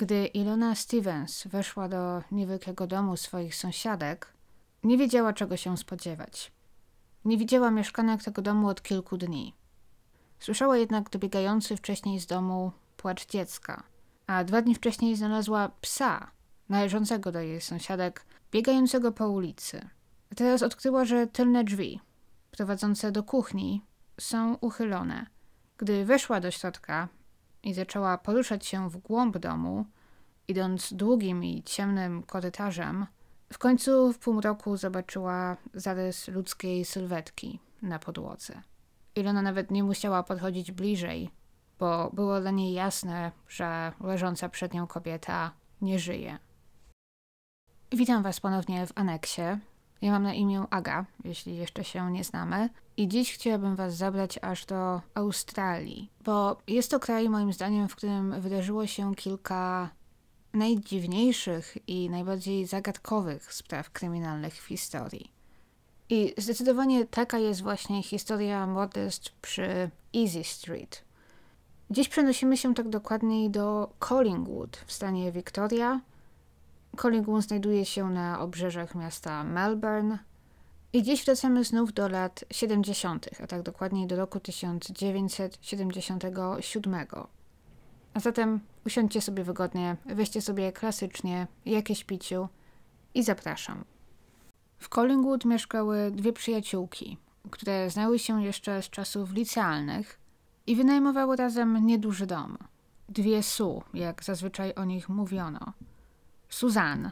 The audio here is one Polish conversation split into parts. Gdy Ilona Stevens weszła do niewielkiego domu swoich sąsiadek, nie wiedziała, czego się spodziewać. Nie widziała mieszkanek tego domu od kilku dni. Słyszała jednak dobiegający wcześniej z domu płacz dziecka, a 2 dni wcześniej znalazła psa należącego do jej sąsiadek, biegającego po ulicy. Teraz odkryła, że tylne drzwi prowadzące do kuchni są uchylone. Gdy weszła do środka i zaczęła poruszać się w głąb domu, idąc długim i ciemnym korytarzem, w końcu w półmroku zobaczyła zarys ludzkiej sylwetki na podłodze. Ilona nawet nie musiała podchodzić bliżej, bo było dla niej jasne, że leżąca przed nią kobieta nie żyje. Witam Was ponownie w aneksie. Ja mam na imię Aga, jeśli jeszcze się nie znamy. I dziś chciałabym Was zabrać aż do Australii, bo jest to kraj, moim zdaniem, w którym wydarzyło się kilka najdziwniejszych i najbardziej zagadkowych spraw kryminalnych w historii. I zdecydowanie taka jest właśnie historia morderstw przy Easey Street. Dziś przenosimy się tak dokładniej do Collingwood w stanie Victoria. Collingwood znajduje się na obrzeżach miasta Melbourne. I dziś wracamy znów do lat 70., a tak dokładniej do roku 1977. A zatem usiądźcie sobie wygodnie, weźcie sobie klasycznie jakieś piciu i zapraszam. W Collingwood mieszkały 2 przyjaciółki, które znały się jeszcze z czasów licealnych i wynajmowały razem nieduży dom. 2 Su, jak zazwyczaj o nich mówiono. Suzanne,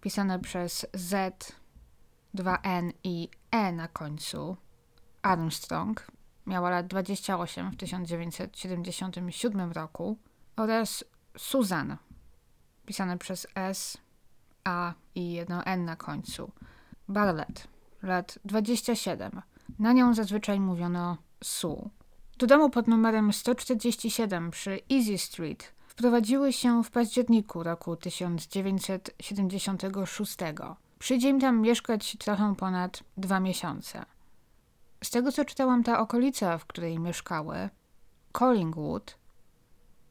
pisane przez Z, 2N i E na końcu, Armstrong, miała lat 28 w 1977 roku, oraz Susan, pisane przez S, A i jedno N na końcu, Bartlett, lat 27. Na nią zazwyczaj mówiono Sue. Do domu pod numerem 147 przy Easey Street wprowadziły się w październiku roku 1976. Przyjdzie im tam mieszkać trochę ponad 2 miesiące. Z tego, co czytałam, ta okolica, w której mieszkały, Collingwood,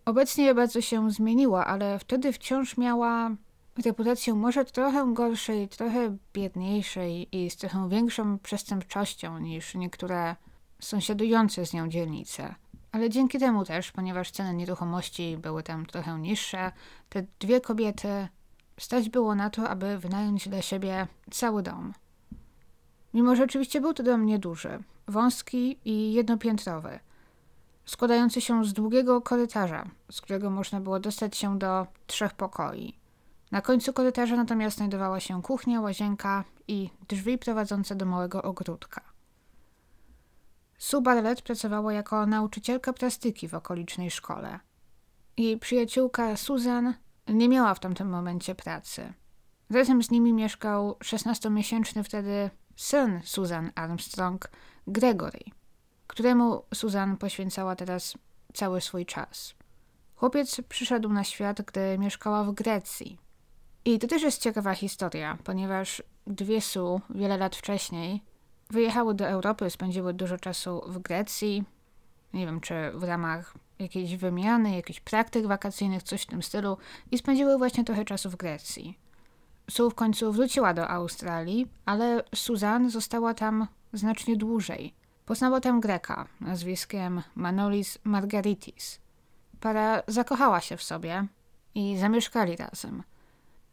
obecnie bardzo się zmieniła, ale wtedy wciąż miała reputację może trochę gorszej, trochę biedniejszej i z trochę większą przestępczością niż niektóre sąsiadujące z nią dzielnice. Ale dzięki temu też, ponieważ ceny nieruchomości były tam trochę niższe, te 2 kobiety stać było na to, aby wynająć dla siebie cały dom. Mimo, że oczywiście był to dom nieduży, wąski i jednopiętrowy, składający się z długiego korytarza, z którego można było dostać się do 3 pokoi. Na końcu korytarza natomiast znajdowała się kuchnia, łazienka i drzwi prowadzące do małego ogródka. Sue Bartlett pracowała jako nauczycielka plastyki w okolicznej szkole. Jej przyjaciółka Susan nie miała w tamtym momencie pracy. Razem z nimi mieszkał 16-miesięczny wtedy syn Suzanne Armstrong, Gregory, któremu Susan poświęcała teraz cały swój czas. Chłopiec przyszedł na świat, gdy mieszkała w Grecji. I to też jest ciekawa historia, ponieważ 2 Sue wiele lat wcześniej wyjechały do Europy, spędziły dużo czasu w Grecji. Nie wiem, czy w ramach jakiejś wymiany, jakichś praktyk wakacyjnych, coś w tym stylu, i spędziły właśnie trochę czasu w Grecji. Sue w końcu wróciła do Australii, ale Susan została tam znacznie dłużej. Poznała tam Greka nazwiskiem Manolis Margaritis. Para zakochała się w sobie i zamieszkali razem.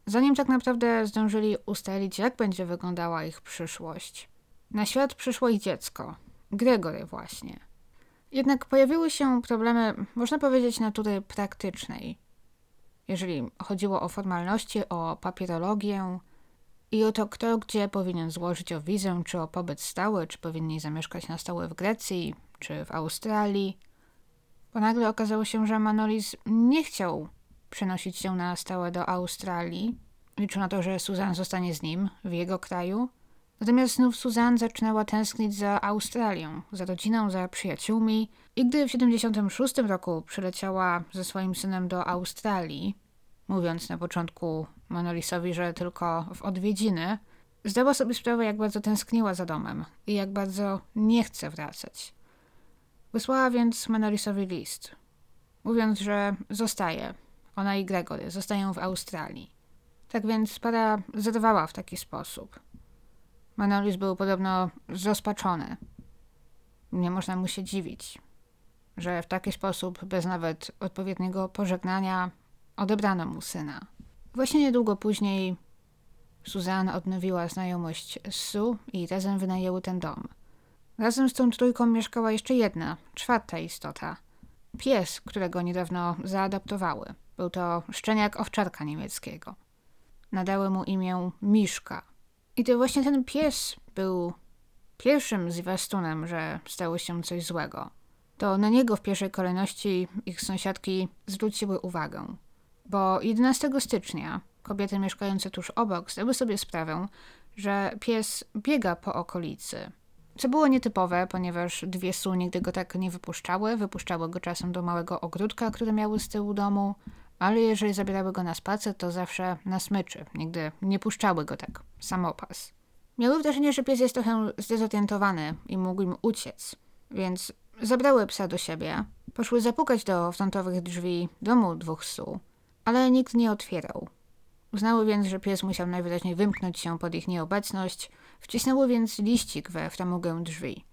Zanim tak naprawdę zdążyli ustalić, jak będzie wyglądała ich przyszłość, na świat przyszło ich dziecko, Gregory właśnie. Jednak pojawiły się problemy, można powiedzieć, natury praktycznej, jeżeli chodziło o formalności, o papierologię i o to, kto gdzie powinien złożyć o wizę, czy o pobyt stały, czy powinni zamieszkać na stałe w Grecji, czy w Australii. Bo nagle okazało się, że Manolis nie chciał przenosić się na stałe do Australii. Liczył na to, że Susan zostanie z nim w jego kraju. Natomiast znów Susan zaczynała tęsknić za Australią, za rodziną, za przyjaciółmi i gdy w 76 roku przyleciała ze swoim synem do Australii, mówiąc na początku Manolisowi, że tylko w odwiedziny, zdała sobie sprawę, jak bardzo tęskniła za domem i jak bardzo nie chce wracać. Wysłała więc Manolisowi list, mówiąc, że zostaje, Ona i Gregory zostają w Australii. Tak więc para zerwała w taki sposób. Manolis był podobno zrozpaczony. Nie można mu się dziwić, że w taki sposób, bez nawet odpowiedniego pożegnania, odebrano mu syna. Właśnie niedługo później Suzanne odnowiła znajomość z Sue i razem wynajęły ten dom. Razem z tą trójką mieszkała jeszcze jedna, czwarta istota. Pies, którego niedawno zaadoptowały. Był to szczeniak owczarka niemieckiego. Nadały mu imię Miszka. I to właśnie ten pies był pierwszym zwiastunem, że stało się coś złego. To na niego w pierwszej kolejności ich sąsiadki zwróciły uwagę. Bo 11 stycznia kobiety mieszkające tuż obok zdały sobie sprawę, że pies biega po okolicy. Co było nietypowe, ponieważ dwie Sue nigdy go tak nie wypuszczały. Wypuszczały go czasem do małego ogródka, który miały z tyłu domu, ale jeżeli zabierały go na spacer, to zawsze na smyczy. Nigdy nie puszczały go tak, samopas. Miały wrażenie, że pies jest trochę zdezorientowany i mógł im uciec, więc zabrały psa do siebie. Poszły zapukać do frontowych drzwi domu dwóch Sue, ale nikt nie otwierał. Uznały więc, że pies musiał najwyraźniej wymknąć się pod ich nieobecność, wcisnęło więc liścik we framugę drzwi,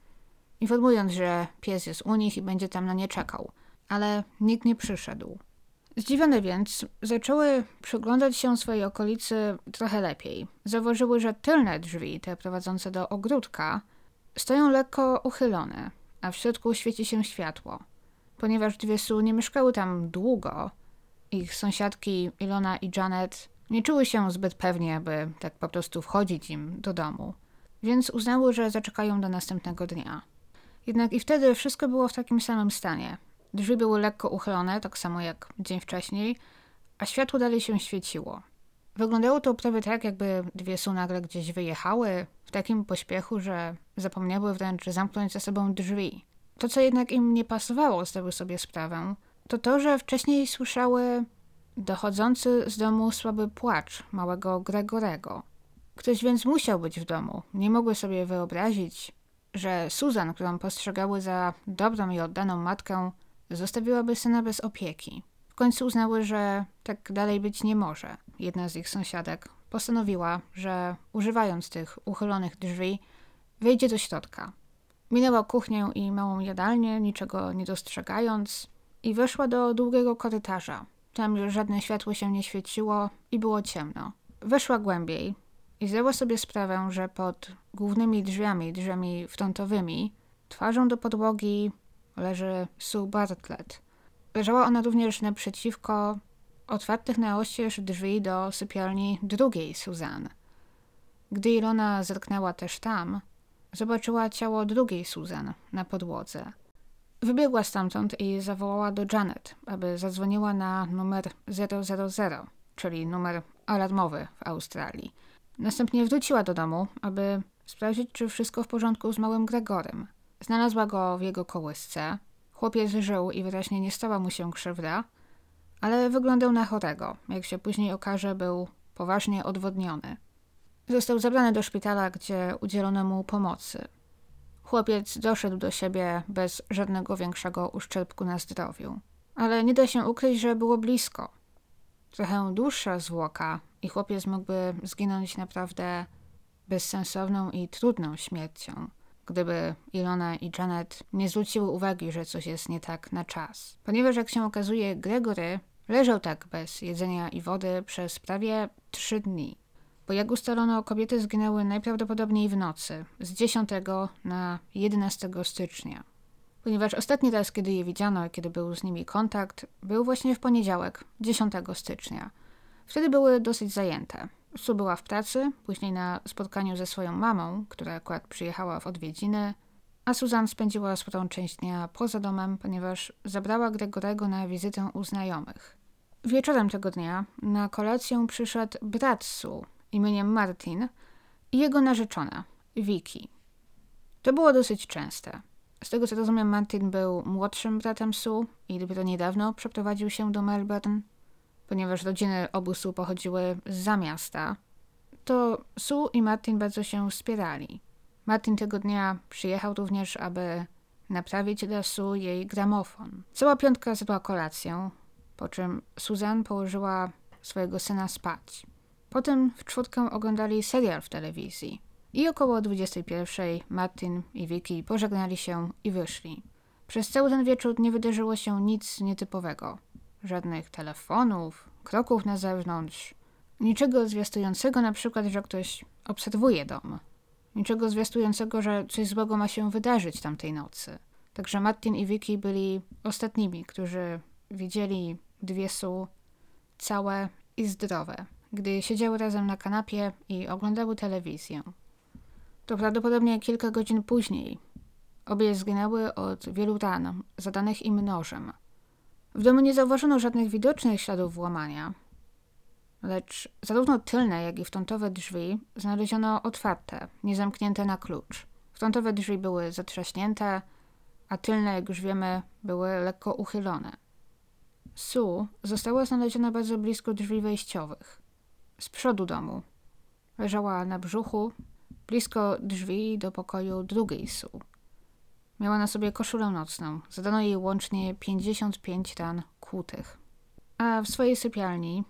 informując, że pies jest u nich i będzie tam na nie czekał, ale nikt nie przyszedł. Zdziwione więc zaczęły przyglądać się swojej okolicy trochę lepiej. Zauważyły, że tylne drzwi, te prowadzące do ogródka, stoją lekko uchylone, a w środku świeci się światło. Ponieważ dwie Sue nie mieszkały tam długo, ich sąsiadki Ilona i Janet nie czuły się zbyt pewnie, by tak po prostu wchodzić im do domu, więc uznały, że zaczekają do następnego dnia. Jednak i wtedy wszystko było w takim samym stanie. Drzwi były lekko uchylone, tak samo jak dzień wcześniej, a światło dalej się świeciło. Wyglądało to prawie tak, jakby dwie Sue nagle gdzieś wyjechały w takim pośpiechu, że zapomniały wręcz zamknąć za sobą drzwi. To, co jednak im nie pasowało, zdały sobie sprawę, to to, że wcześniej słyszały dochodzący z domu słaby płacz małego Gregorego. Ktoś więc musiał być w domu. Nie mogły sobie wyobrazić, że Suzanne, którą postrzegały za dobrą i oddaną matkę, zostawiłaby syna bez opieki. W końcu uznały, że tak dalej być nie może. Jedna z ich sąsiadek postanowiła, że używając tych uchylonych drzwi, wejdzie do środka. Minęła kuchnię i małą jadalnię, niczego nie dostrzegając, i weszła do długiego korytarza. Tam już żadne światło się nie świeciło i było ciemno. Weszła głębiej i zdała sobie sprawę, że pod głównymi drzwiami, drzwiami frontowymi, twarzą do podłogi leży Sue Bartlett. Leżała ona również naprzeciwko otwartych na oścież drzwi do sypialni drugiej Suzanne. Gdy Ilona zerknęła też tam, zobaczyła ciało drugiej Suzanne na podłodze. Wybiegła stamtąd i zawołała do Janet, aby zadzwoniła na numer 000, czyli numer alarmowy w Australii. Następnie wróciła do domu, aby sprawdzić, czy wszystko w porządku z małym Gregorem. Znalazła go w jego kołysce. Chłopiec żył i wyraźnie nie stała mu się krzywda, ale wyglądał na chorego. Jak się później okaże, był poważnie odwodniony. Został zabrany do szpitala, gdzie udzielono mu pomocy. Chłopiec doszedł do siebie bez żadnego większego uszczerbku na zdrowiu. Ale nie da się ukryć, że było blisko. Trochę dłuższa zwłoka i chłopiec mógłby zginąć naprawdę bezsensowną i trudną śmiercią, gdyby Ilona i Janet nie zwróciły uwagi, że coś jest nie tak na czas. Ponieważ jak się okazuje, Gregory leżał tak bez jedzenia i wody przez prawie 3 dni. Bo jak ustalono, kobiety zginęły najprawdopodobniej w nocy, z 10 na 11 stycznia. Ponieważ ostatni raz, kiedy je widziano i kiedy był z nimi kontakt, był właśnie w poniedziałek, 10 stycznia. Wtedy były dosyć zajęte. Sue była w pracy, później na spotkaniu ze swoją mamą, która akurat przyjechała w odwiedziny, a Suzanne spędziła sporą część dnia poza domem, ponieważ zabrała Gregorego na wizytę u znajomych. Wieczorem tego dnia na kolację przyszedł brat Sue, imieniem Martin, i jego narzeczona, Vicky. To było dosyć częste. Z tego co rozumiem, Martin był młodszym bratem Sue i dopiero niedawno przeprowadził się do Melbourne. Ponieważ rodziny obu Sue pochodziły zza miasta, to Sue i Martin bardzo się wspierali. Martin tego dnia przyjechał również, aby naprawić dla Sue jej gramofon. Cała piątka zjadła kolację. po czym Suzanne położyła swojego syna spać. Potem w czwórkę oglądali serial w telewizji i około 21:00 Martin i Vicky pożegnali się i wyszli. Przez cały ten wieczór nie wydarzyło się nic nietypowego. Żadnych telefonów, kroków na zewnątrz, niczego zwiastującego na przykład, że ktoś obserwuje dom. Niczego zwiastującego, że coś złego ma się wydarzyć tamtej nocy. Także Martin i Vicky byli ostatnimi, którzy widzieli dwie Sue całe i zdrowe, gdy siedziały razem na kanapie i oglądały telewizję. To prawdopodobnie kilka godzin później. Obie zginęły od wielu ran, zadanych im nożem. W domu nie zauważono żadnych widocznych śladów włamania, lecz zarówno tylne, jak i frontowe drzwi znaleziono otwarte, niezamknięte na klucz. Frontowe drzwi były zatrzaśnięte, a tylne, jak już wiemy, były lekko uchylone. Sue została znaleziona bardzo blisko drzwi wejściowych, z przodu domu. Leżała na brzuchu, blisko drzwi do pokoju drugiej Sue. Miała na sobie koszulę nocną. Zadano jej łącznie 55 ran kłutych. A w swojej sypialni,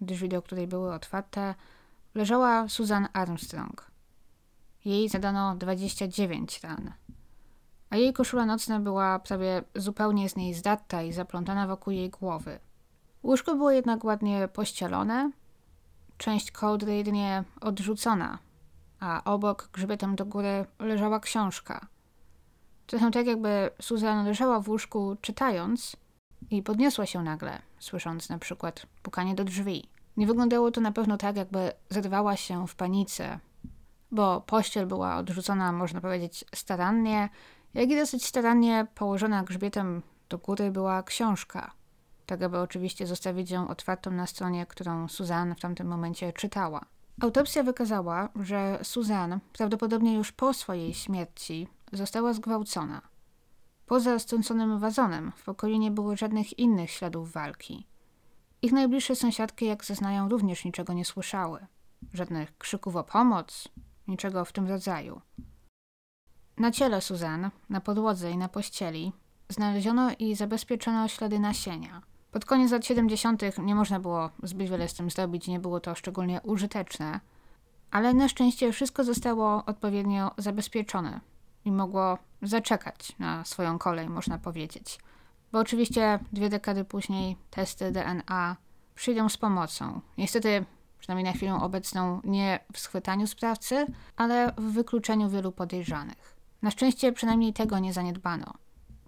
drzwi do której były otwarte, leżała Suzanne Armstrong. Jej zadano 29 ran. A jej koszula nocna była prawie zupełnie z niej zdarta i zaplątana wokół jej głowy. Łóżko było jednak ładnie pościelone, część kołdry jedynie odrzucona, a obok, grzbietem do góry, leżała książka. Trochę tak, jakby Suzanne leżała w łóżku czytając i podniosła się nagle, słysząc na przykład pukanie do drzwi. Nie wyglądało to na pewno tak, jakby zerwała się w panice, bo pościel była odrzucona, można powiedzieć, starannie, jak i dosyć starannie położona grzbietem do góry była książka. Tak, aby oczywiście zostawić ją otwartą na stronie, którą Suzanne w tamtym momencie czytała. Autopsja wykazała, że Suzanne prawdopodobnie już po swojej śmierci została zgwałcona. Poza strąconym wazonem w pokoju nie było żadnych innych śladów walki. Ich najbliższe sąsiadki, jak zeznają, również niczego nie słyszały. Żadnych krzyków o pomoc, niczego w tym rodzaju. Na ciele Suzanne, na podłodze i na pościeli, znaleziono i zabezpieczono ślady nasienia. Pod koniec lat 70. nie można było zbyt wiele z tym zrobić, nie było to szczególnie użyteczne, ale na szczęście wszystko zostało odpowiednio zabezpieczone i mogło zaczekać na swoją kolej, można powiedzieć. Bo oczywiście 2 dekady później testy DNA przyjdą z pomocą. Niestety, przynajmniej na chwilę obecną, nie w schwytaniu sprawcy, ale w wykluczeniu wielu podejrzanych. Na szczęście przynajmniej tego nie zaniedbano,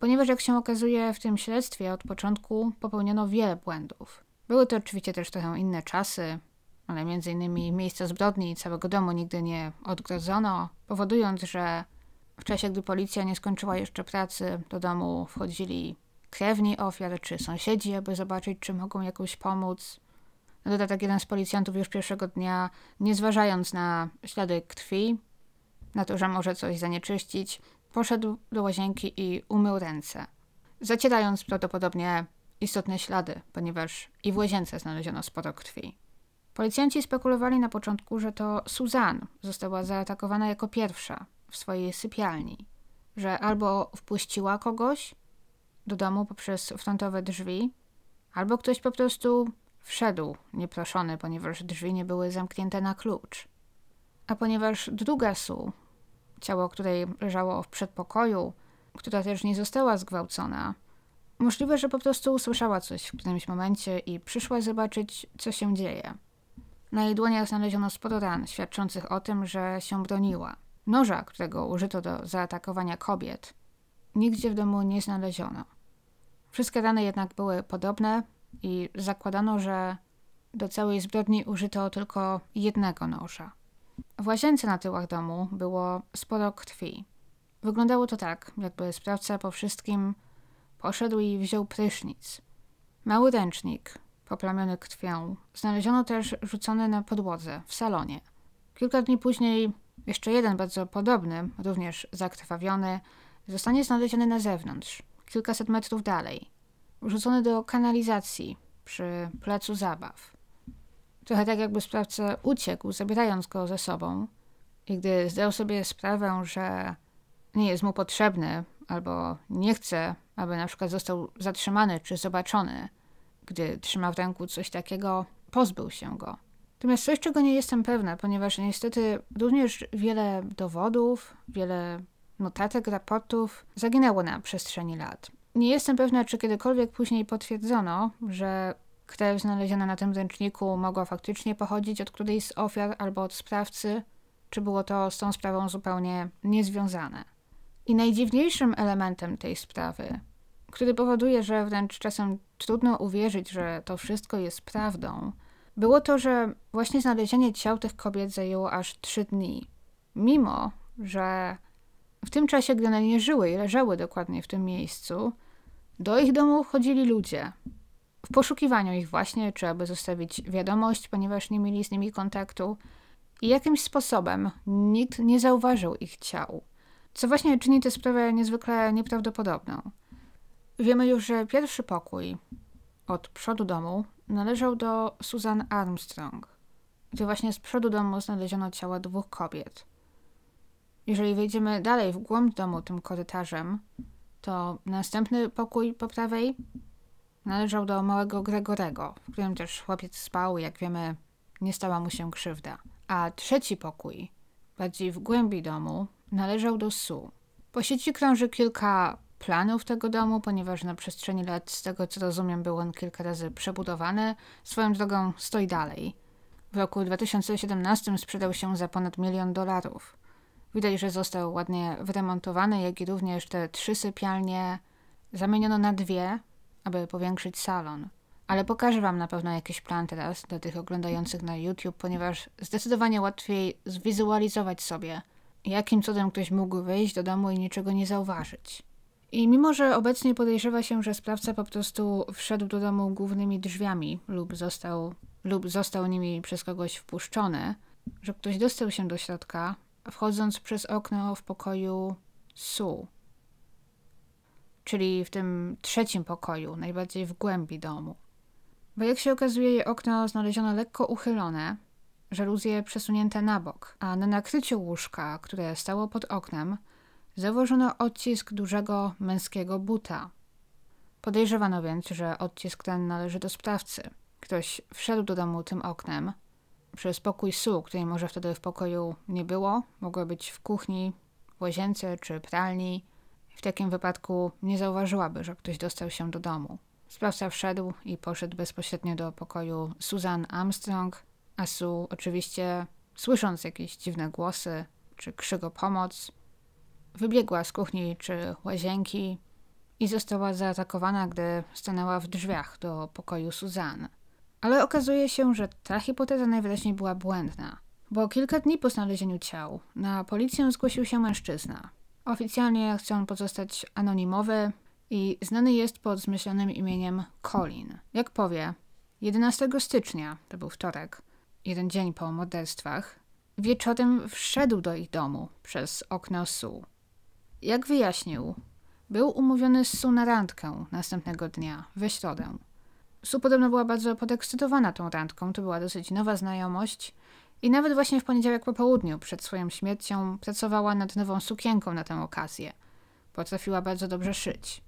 ponieważ jak się okazuje, w tym śledztwie od początku popełniono wiele błędów. Były to oczywiście też trochę inne czasy, ale m.in. miejsca zbrodni i całego domu nigdy nie odgrodzono, powodując, że w czasie, gdy policja nie skończyła jeszcze pracy, do domu wchodzili krewni ofiar czy sąsiedzi, aby zobaczyć, czy mogą jakoś pomóc. Na dodatek jeden z policjantów już pierwszego dnia, nie zważając na ślady krwi, na to, że może coś zanieczyścić, poszedł do łazienki i umył ręce, zacierając prawdopodobnie istotne ślady, ponieważ i w łazience znaleziono sporo krwi. Policjanci spekulowali na początku, że to Suzanne została zaatakowana jako pierwsza w swojej sypialni, że albo wpuściła kogoś do domu poprzez frontowe drzwi, albo ktoś po prostu wszedł nieproszony, ponieważ drzwi nie były zamknięte na klucz. A ponieważ druga Sue, ciało której leżało w przedpokoju, która też nie została zgwałcona, możliwe, że po prostu usłyszała coś w którymś momencie i przyszła zobaczyć, co się dzieje. Na jej dłoniach znaleziono sporo ran, świadczących o tym, że się broniła. Noża, którego użyto do zaatakowania kobiet, nigdzie w domu nie znaleziono. Wszystkie rany jednak były podobne i zakładano, że do całej zbrodni użyto tylko jednego noża. W łazience na tyłach domu było sporo krwi. Wyglądało to tak, jakby sprawca po wszystkim poszedł i wziął prysznic. Mały ręcznik, poplamiony krwią, znaleziono też rzucony na podłodze w salonie. Kilka dni później jeszcze jeden bardzo podobny, również zakrwawiony, zostanie znaleziony na zewnątrz, kilkaset metrów dalej, rzucony do kanalizacji przy placu zabaw. Trochę tak, jakby sprawca uciekł, zabierając go ze sobą, i gdy zdał sobie sprawę, że nie jest mu potrzebny albo nie chce, aby na przykład został zatrzymany czy zobaczony, gdy trzymał w ręku coś takiego, pozbył się go. Natomiast coś, czego nie jestem pewna, ponieważ niestety również wiele dowodów, wiele notatek, raportów zaginęło na przestrzeni lat. Nie jestem pewna, czy kiedykolwiek później potwierdzono, że krew znaleziona na tym ręczniku mogła faktycznie pochodzić od którejś z ofiar albo od sprawcy, czy było to z tą sprawą zupełnie niezwiązane. I najdziwniejszym elementem tej sprawy, który powoduje, że wręcz czasem trudno uwierzyć, że to wszystko jest prawdą, było to, że właśnie znalezienie ciał tych kobiet zajęło aż 3 dni. Mimo, że w tym czasie, gdy one nie żyły i leżały dokładnie w tym miejscu, do ich domu chodzili ludzie. W poszukiwaniu ich właśnie, czy aby zostawić wiadomość, ponieważ nie mieli z nimi kontaktu. I jakimś sposobem nikt nie zauważył ich ciał. Co właśnie czyni tę sprawę niezwykle nieprawdopodobną. Wiemy już, że pierwszy pokój od przodu domu należał do Suzanne Armstrong, gdzie właśnie z przodu domu znaleziono ciała 2 kobiet. Jeżeli wejdziemy dalej w głąb domu tym korytarzem, to następny pokój po prawej należał do małego Gregorego, w którym też chłopiec spał, jak wiemy, nie stała mu się krzywda. A 3. pokój, bardziej w głębi domu, należał do Sue. Po sieci krąży kilka planów tego domu, ponieważ na przestrzeni lat, z tego co rozumiem, był on kilka razy przebudowany. Swoją drogą stoi dalej. W roku 2017 sprzedał się za ponad $1 milion. Widać, że został ładnie wyremontowany, jak i również te 3 sypialnie zamieniono na 2, aby powiększyć salon. Ale pokażę wam na pewno jakiś plan teraz dla tych oglądających na YouTube, ponieważ zdecydowanie łatwiej zwizualizować sobie, jakim cudem ktoś mógł wejść do domu i niczego nie zauważyć. I mimo, że obecnie podejrzewa się, że sprawca po prostu wszedł do domu głównymi drzwiami lub został nimi przez kogoś wpuszczony, że ktoś dostał się do środka, wchodząc przez okno w pokoju Sue, czyli w tym 3. pokoju, najbardziej w głębi domu. Bo jak się okazuje, jej okno znaleziono lekko uchylone, żaluzje przesunięte na bok, a na nakryciu łóżka, które stało pod oknem, zauważono odcisk dużego męskiego buta. Podejrzewano więc, że odcisk ten należy do sprawcy. Ktoś wszedł do domu tym oknem przez pokój Sue, której może wtedy w pokoju nie było, mogła być w kuchni, łazience czy pralni. W takim wypadku nie zauważyłaby, że ktoś dostał się do domu. Sprawca wszedł i poszedł bezpośrednio do pokoju Suzanne Armstrong, a Sue oczywiście, słysząc jakieś dziwne głosy czy krzyk o pomoc, wybiegła z kuchni czy łazienki i została zaatakowana, gdy stanęła w drzwiach do pokoju Suzanne. Ale okazuje się, że ta hipoteza najwyraźniej była błędna, bo kilka dni po znalezieniu ciał na policję zgłosił się mężczyzna. Oficjalnie chce on pozostać anonimowy i znany jest pod zmyślonym imieniem Colin. Jak powie, 11 stycznia, to był wtorek, 1 dzień po morderstwach, wieczorem wszedł do ich domu przez okno Sue. Jak wyjaśnił, był umówiony z Sue na randkę następnego dnia, we środę. Sue podobno była bardzo podekscytowana tą randką, to była dosyć nowa znajomość. I nawet właśnie w poniedziałek po południu, przed swoją śmiercią, pracowała nad nową sukienką na tę okazję. Potrafiła bardzo dobrze szyć.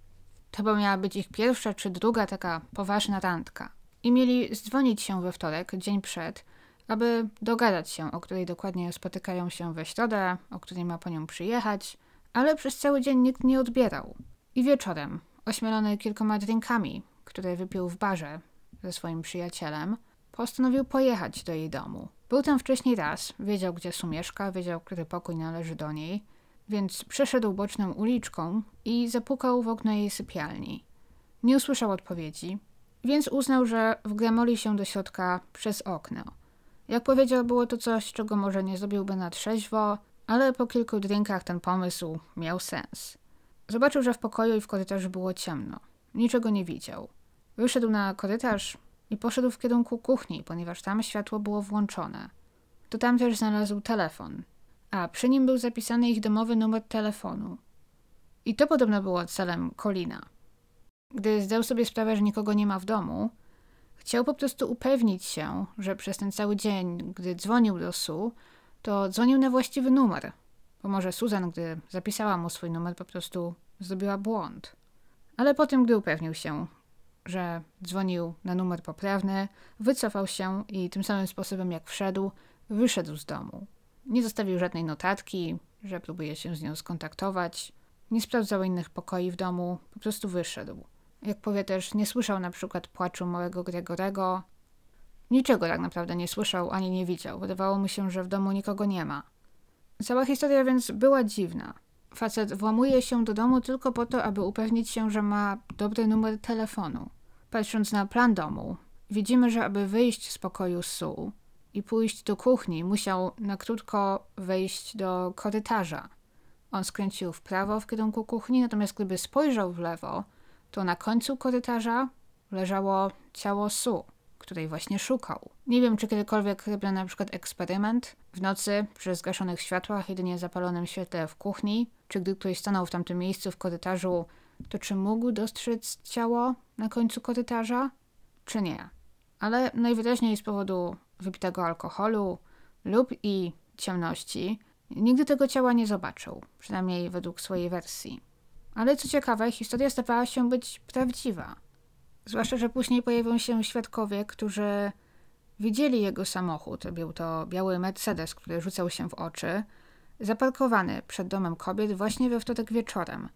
To chyba miała być ich pierwsza czy druga taka poważna randka. I mieli zdzwonić się we wtorek, dzień przed, aby dogadać się, o której dokładnie spotykają się we środę, o której ma po nią przyjechać, ale przez cały dzień nikt nie odbierał. I wieczorem, ośmielony kilkoma drinkami, które wypił w barze ze swoim przyjacielem, postanowił pojechać do jej domu. Był tam wcześniej raz, wiedział gdzie Sue mieszka, wiedział który pokój należy do niej, więc przeszedł boczną uliczką i zapukał w okno jej sypialni. Nie usłyszał odpowiedzi, więc uznał, że wgramoli się do środka przez okno. Jak powiedział, było to coś, czego może nie zrobiłby na trzeźwo, ale po kilku drinkach ten pomysł miał sens. Zobaczył, że w pokoju i w korytarzu było ciemno. Niczego nie widział. Wyszedł na korytarz i poszedł w kierunku kuchni, ponieważ tam światło było włączone. To tam też znalazł telefon, a przy nim był zapisany ich domowy numer telefonu. I to podobno było celem Colina. Gdy zdał sobie sprawę, że nikogo nie ma w domu, chciał po prostu upewnić się, że przez ten cały dzień, gdy dzwonił do Sue, to dzwonił na właściwy numer. Bo może Susan, gdy zapisała mu swój numer, po prostu zrobiła błąd. Ale po tym, gdy upewnił się, że dzwonił na numer poprawny, wycofał się i tym samym sposobem jak wszedł, wyszedł z domu. Nie zostawił żadnej notatki, że próbuje się z nią skontaktować, nie sprawdzał innych pokoi w domu, po prostu wyszedł. Jak powie też, nie słyszał na przykład płaczu małego Gregorego. Niczego tak naprawdę nie słyszał ani nie widział. Wydawało mu się, że w domu nikogo nie ma. Cała historia więc była dziwna. Facet włamuje się do domu tylko po to, aby upewnić się, że ma dobry numer telefonu. Patrząc na plan domu, widzimy, że aby wyjść z pokoju Sue i pójść do kuchni, musiał na krótko wejść do korytarza. On skręcił w prawo w kierunku kuchni, natomiast gdyby spojrzał w lewo, to na końcu korytarza leżało ciało Sue, której właśnie szukał. Nie wiem, czy kiedykolwiek robił na przykład eksperyment w nocy przy zgaszonych światłach, jedynie zapalonym świetle w kuchni, czy gdy ktoś stanął w tamtym miejscu w korytarzu, to czy mógł dostrzec ciało na końcu korytarza, czy nie. Ale najwyraźniej z powodu wypitego alkoholu lub i ciemności nigdy tego ciała nie zobaczył, przynajmniej według swojej wersji. Ale co ciekawe, historia stawała się być prawdziwa. Zwłaszcza, że później pojawią się świadkowie, którzy widzieli jego samochód. Był to biały Mercedes, który rzucał się w oczy, zaparkowany przed domem kobiet właśnie we wtorek wieczorem.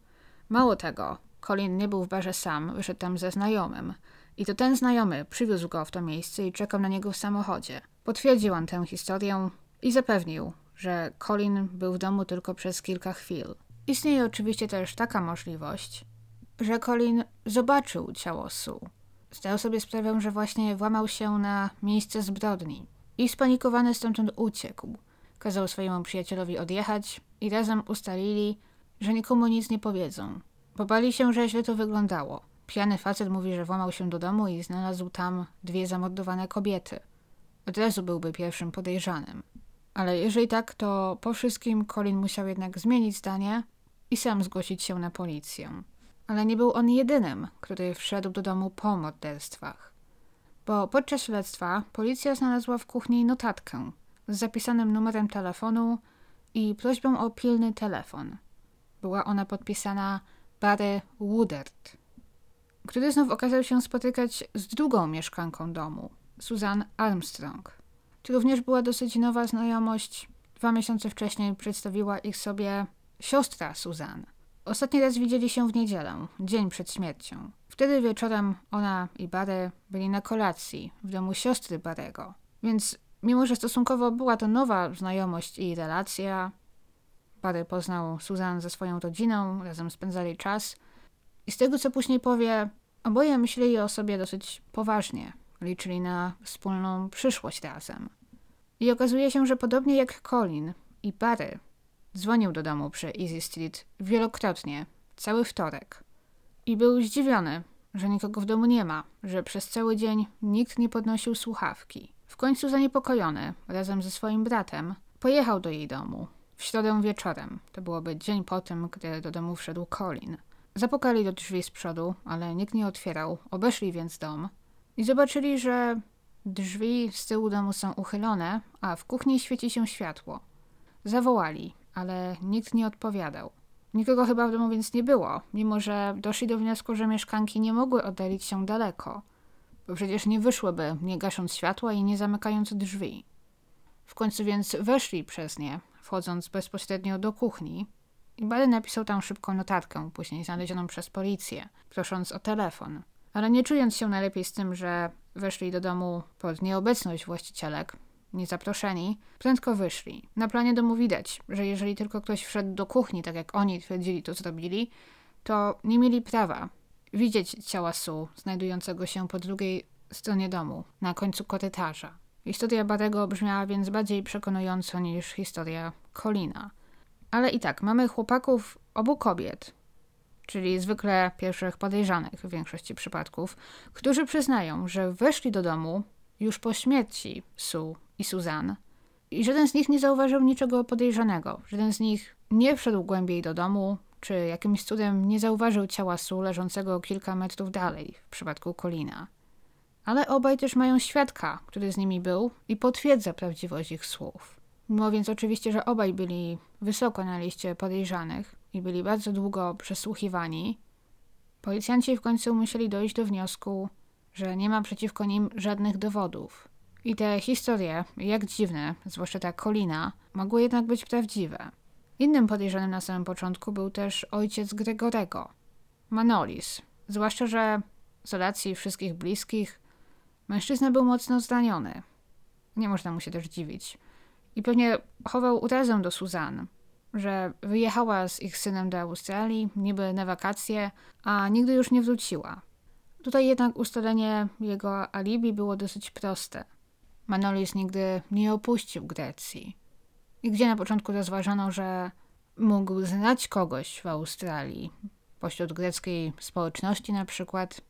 Mało tego, Colin nie był w barze sam, wyszedł tam ze znajomym. I to ten znajomy przywiózł go w to miejsce i czekał na niego w samochodzie. Potwierdził on tę historię i zapewnił, że Colin był w domu tylko przez kilka chwil. Istnieje oczywiście też taka możliwość, że Colin zobaczył ciało Sue. Zdał sobie sprawę, że właśnie włamał się na miejsce zbrodni i spanikowany stamtąd uciekł. Kazał swojemu przyjacielowi odjechać i razem ustalili, że nikomu nic nie powiedzą. Pobali się, że źle to wyglądało. Pijany facet mówi, że włamał się do domu i znalazł tam 2 zamordowane kobiety. Od razu byłby pierwszym podejrzanym. Ale jeżeli tak, to po wszystkim Colin musiał jednak zmienić zdanie i sam zgłosić się na policję. Ale nie był on jedynym, który wszedł do domu po morderstwach. Bo podczas śledztwa policja znalazła w kuchni notatkę z zapisanym numerem telefonu i prośbą o pilny telefon. Była ona podpisana Barry Woodard, który znów okazał się spotykać z drugą mieszkanką domu, Suzanne Armstrong. To również była dosyć nowa znajomość. 2 miesiące wcześniej przedstawiła ich sobie siostra Suzanne. Ostatni raz widzieli się w niedzielę, dzień przed śmiercią. Wtedy wieczorem ona i Barry byli na kolacji w domu siostry Barry'ego. Więc mimo, że stosunkowo była to nowa znajomość i relacja, Barry poznał Suzanne ze swoją rodziną, razem spędzali czas i z tego, co później powie, oboje myśleli o sobie dosyć poważnie. Liczyli na wspólną przyszłość razem. I okazuje się, że podobnie jak Colin i Barry, dzwonił do domu przy Easey Street wielokrotnie, cały wtorek. I był zdziwiony, że nikogo w domu nie ma, że przez cały dzień nikt nie podnosił słuchawki. W końcu zaniepokojony, razem ze swoim bratem, pojechał do jej domu. W środę wieczorem, to byłoby dzień po tym, gdy do domu wszedł Colin. Zapukali do drzwi z przodu, ale nikt nie otwierał, obeszli więc dom i zobaczyli, że drzwi z tyłu domu są uchylone, a w kuchni świeci się światło. Zawołali, ale nikt nie odpowiadał. Nikogo chyba w domu więc nie było, mimo że doszli do wniosku, że mieszkanki nie mogły oddalić się daleko, bo przecież nie wyszłyby, nie gasząc światła i nie zamykając drzwi. W końcu więc weszli przez nie, wchodząc bezpośrednio do kuchni i Barry napisał tam szybką notatkę, później znalezioną przez policję, prosząc o telefon. Ale nie czując się najlepiej z tym, że weszli do domu pod nieobecność właścicielek, niezaproszeni, prędko wyszli. Na planie domu widać, że jeżeli tylko ktoś wszedł do kuchni, tak jak oni twierdzili to zrobili, to nie mieli prawa widzieć ciała Sue znajdującego się po drugiej stronie domu, na końcu korytarza. Historia Barry'ego brzmiała więc bardziej przekonująco niż historia Colina. Ale i tak, mamy chłopaków obu kobiet, czyli zwykle pierwszych podejrzanych w większości przypadków, którzy przyznają, że weszli do domu już po śmierci Sue i Suzanne i żaden z nich nie zauważył niczego podejrzanego. Żaden z nich nie wszedł głębiej do domu, czy jakimś cudem nie zauważył ciała Sue leżącego kilka metrów dalej w przypadku Colina. Ale obaj też mają świadka, który z nimi był i potwierdza prawdziwość ich słów. Mimo więc oczywiście, że obaj byli wysoko na liście podejrzanych i byli bardzo długo przesłuchiwani, Policjanci w końcu musieli dojść do wniosku, że nie ma przeciwko nim żadnych dowodów. I te historie, jak dziwne, zwłaszcza ta Colina, mogły jednak być prawdziwe. Innym podejrzanym na samym początku był też ojciec Gregorego, Manolis. Zwłaszcza, że z relacji wszystkich bliskich mężczyzna był mocno zraniony. Nie można mu się też dziwić. I pewnie chował urazę do Suzanne, że wyjechała z ich synem do Australii, niby na wakacje, a nigdy już nie wróciła. Tutaj jednak ustalenie jego alibi było dosyć proste. Manolis nigdy nie opuścił Grecji. I gdzie na początku rozważano, że mógł znać kogoś w Australii, pośród greckiej społeczności na przykład,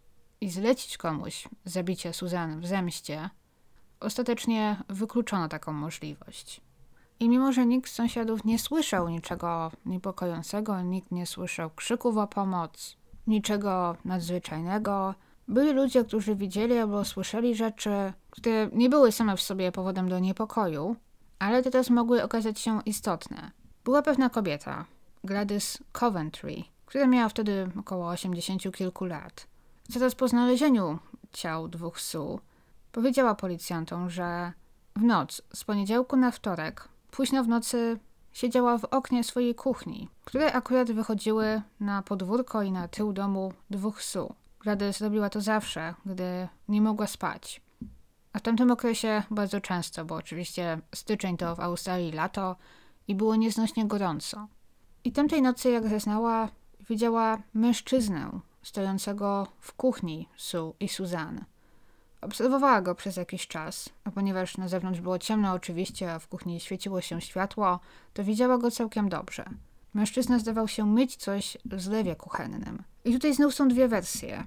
i zlecić komuś zabicie Suzanne w zemście, ostatecznie wykluczono taką możliwość. I mimo, że nikt z sąsiadów nie słyszał niczego niepokojącego, nikt nie słyszał krzyków o pomoc, niczego nadzwyczajnego, byli ludzie, którzy widzieli albo słyszeli rzeczy, które nie były same w sobie powodem do niepokoju, ale teraz mogły okazać się istotne. Była pewna kobieta, Gladys Coventry, która miała wtedy około 80 kilku lat. Zaraz po znalezieniu ciał dwóch psów powiedziała policjantom, że w noc z poniedziałku na wtorek, późno w nocy, siedziała w oknie swojej kuchni, które akurat wychodziły na podwórko i na tył domu dwóch psów. Gladys robiła to zawsze, gdy nie mogła spać. A w tamtym okresie bardzo często, bo oczywiście styczeń to w Australii lato i było nieznośnie gorąco. I tamtej nocy, jak zeznała, widziała mężczyznę stojącego w kuchni Sue i Suzanne. Obserwowała go przez jakiś czas, a ponieważ na zewnątrz było ciemno oczywiście, a w kuchni świeciło się światło, to widziała go całkiem dobrze. Mężczyzna zdawał się myć coś w zlewie kuchennym. I tutaj znów są dwie wersje,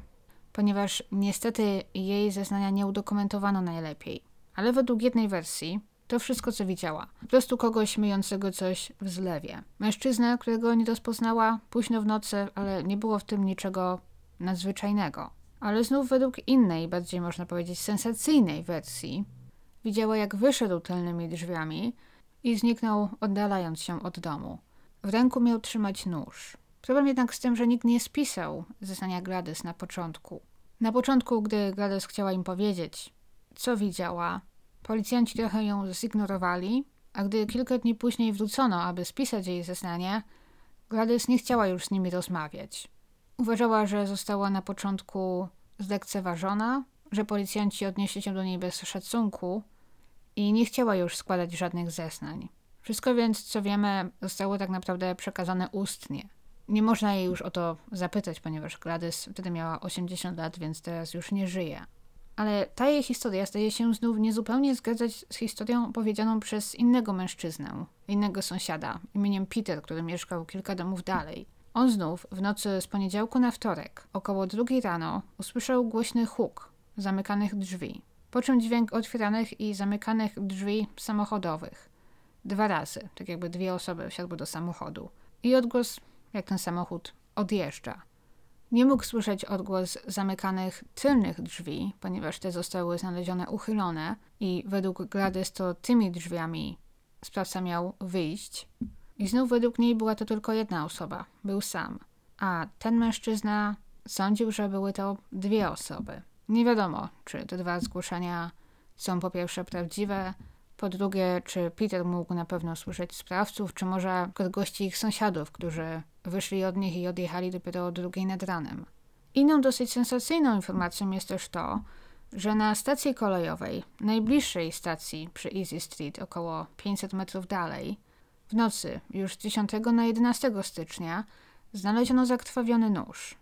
ponieważ niestety jej zeznania nie udokumentowano najlepiej. Ale według jednej wersji to wszystko, co widziała. Po prostu kogoś myjącego coś w zlewie. Mężczyznę, którego nie rozpoznała, późno w nocy, ale nie było w tym niczego nadzwyczajnego. Ale znów według innej, bardziej można powiedzieć sensacyjnej wersji, widziała, jak wyszedł tylnymi drzwiami i zniknął, oddalając się od domu. W ręku miał trzymać nóż. Problem jednak z tym, że nikt nie spisał zeznania Gladys na początku. Na początku, gdy Gladys chciała im powiedzieć, co widziała, policjanci trochę ją zignorowali, a gdy kilka dni później wrócono, aby spisać jej zeznanie, Gladys nie chciała już z nimi rozmawiać. Uważała, że została na początku zlekceważona, że policjanci odnieśli się do niej bez szacunku i nie chciała już składać żadnych zeznań. Wszystko więc, co wiemy, zostało tak naprawdę przekazane ustnie. Nie można jej już o to zapytać, ponieważ Gladys wtedy miała 80 lat, więc teraz już nie żyje. Ale ta jej historia zdaje się znów niezupełnie zgadzać z historią opowiedzianą przez innego mężczyznę, innego sąsiada imieniem Peter, który mieszkał kilka domów dalej. On znów w nocy z poniedziałku na wtorek, około 2 rano, usłyszał głośny huk zamykanych drzwi, po czym dźwięk otwieranych i zamykanych drzwi samochodowych. 2 razy, tak jakby 2 osoby wsiadły do samochodu. I odgłos, jak ten samochód odjeżdża. Nie mógł słyszeć odgłos zamykanych tylnych drzwi, ponieważ te zostały znalezione uchylone i według Gladys to tymi drzwiami sprawca miał wyjść. I znów według niej była to tylko jedna osoba, był sam. A ten mężczyzna sądził, że były to 2 osoby. Nie wiadomo, czy te 2 zgłoszenia są po pierwsze prawdziwe, po drugie, czy Peter mógł na pewno słyszeć sprawców, czy może gości ich sąsiadów, którzy wyszli od nich i odjechali dopiero o 2 nad ranem. Inną dosyć sensacyjną informacją jest też to, że na stacji kolejowej, najbliższej stacji przy Easey Street, około 500 metrów dalej, w nocy, już z 10 na 11 stycznia, znaleziono zakrwawiony nóż.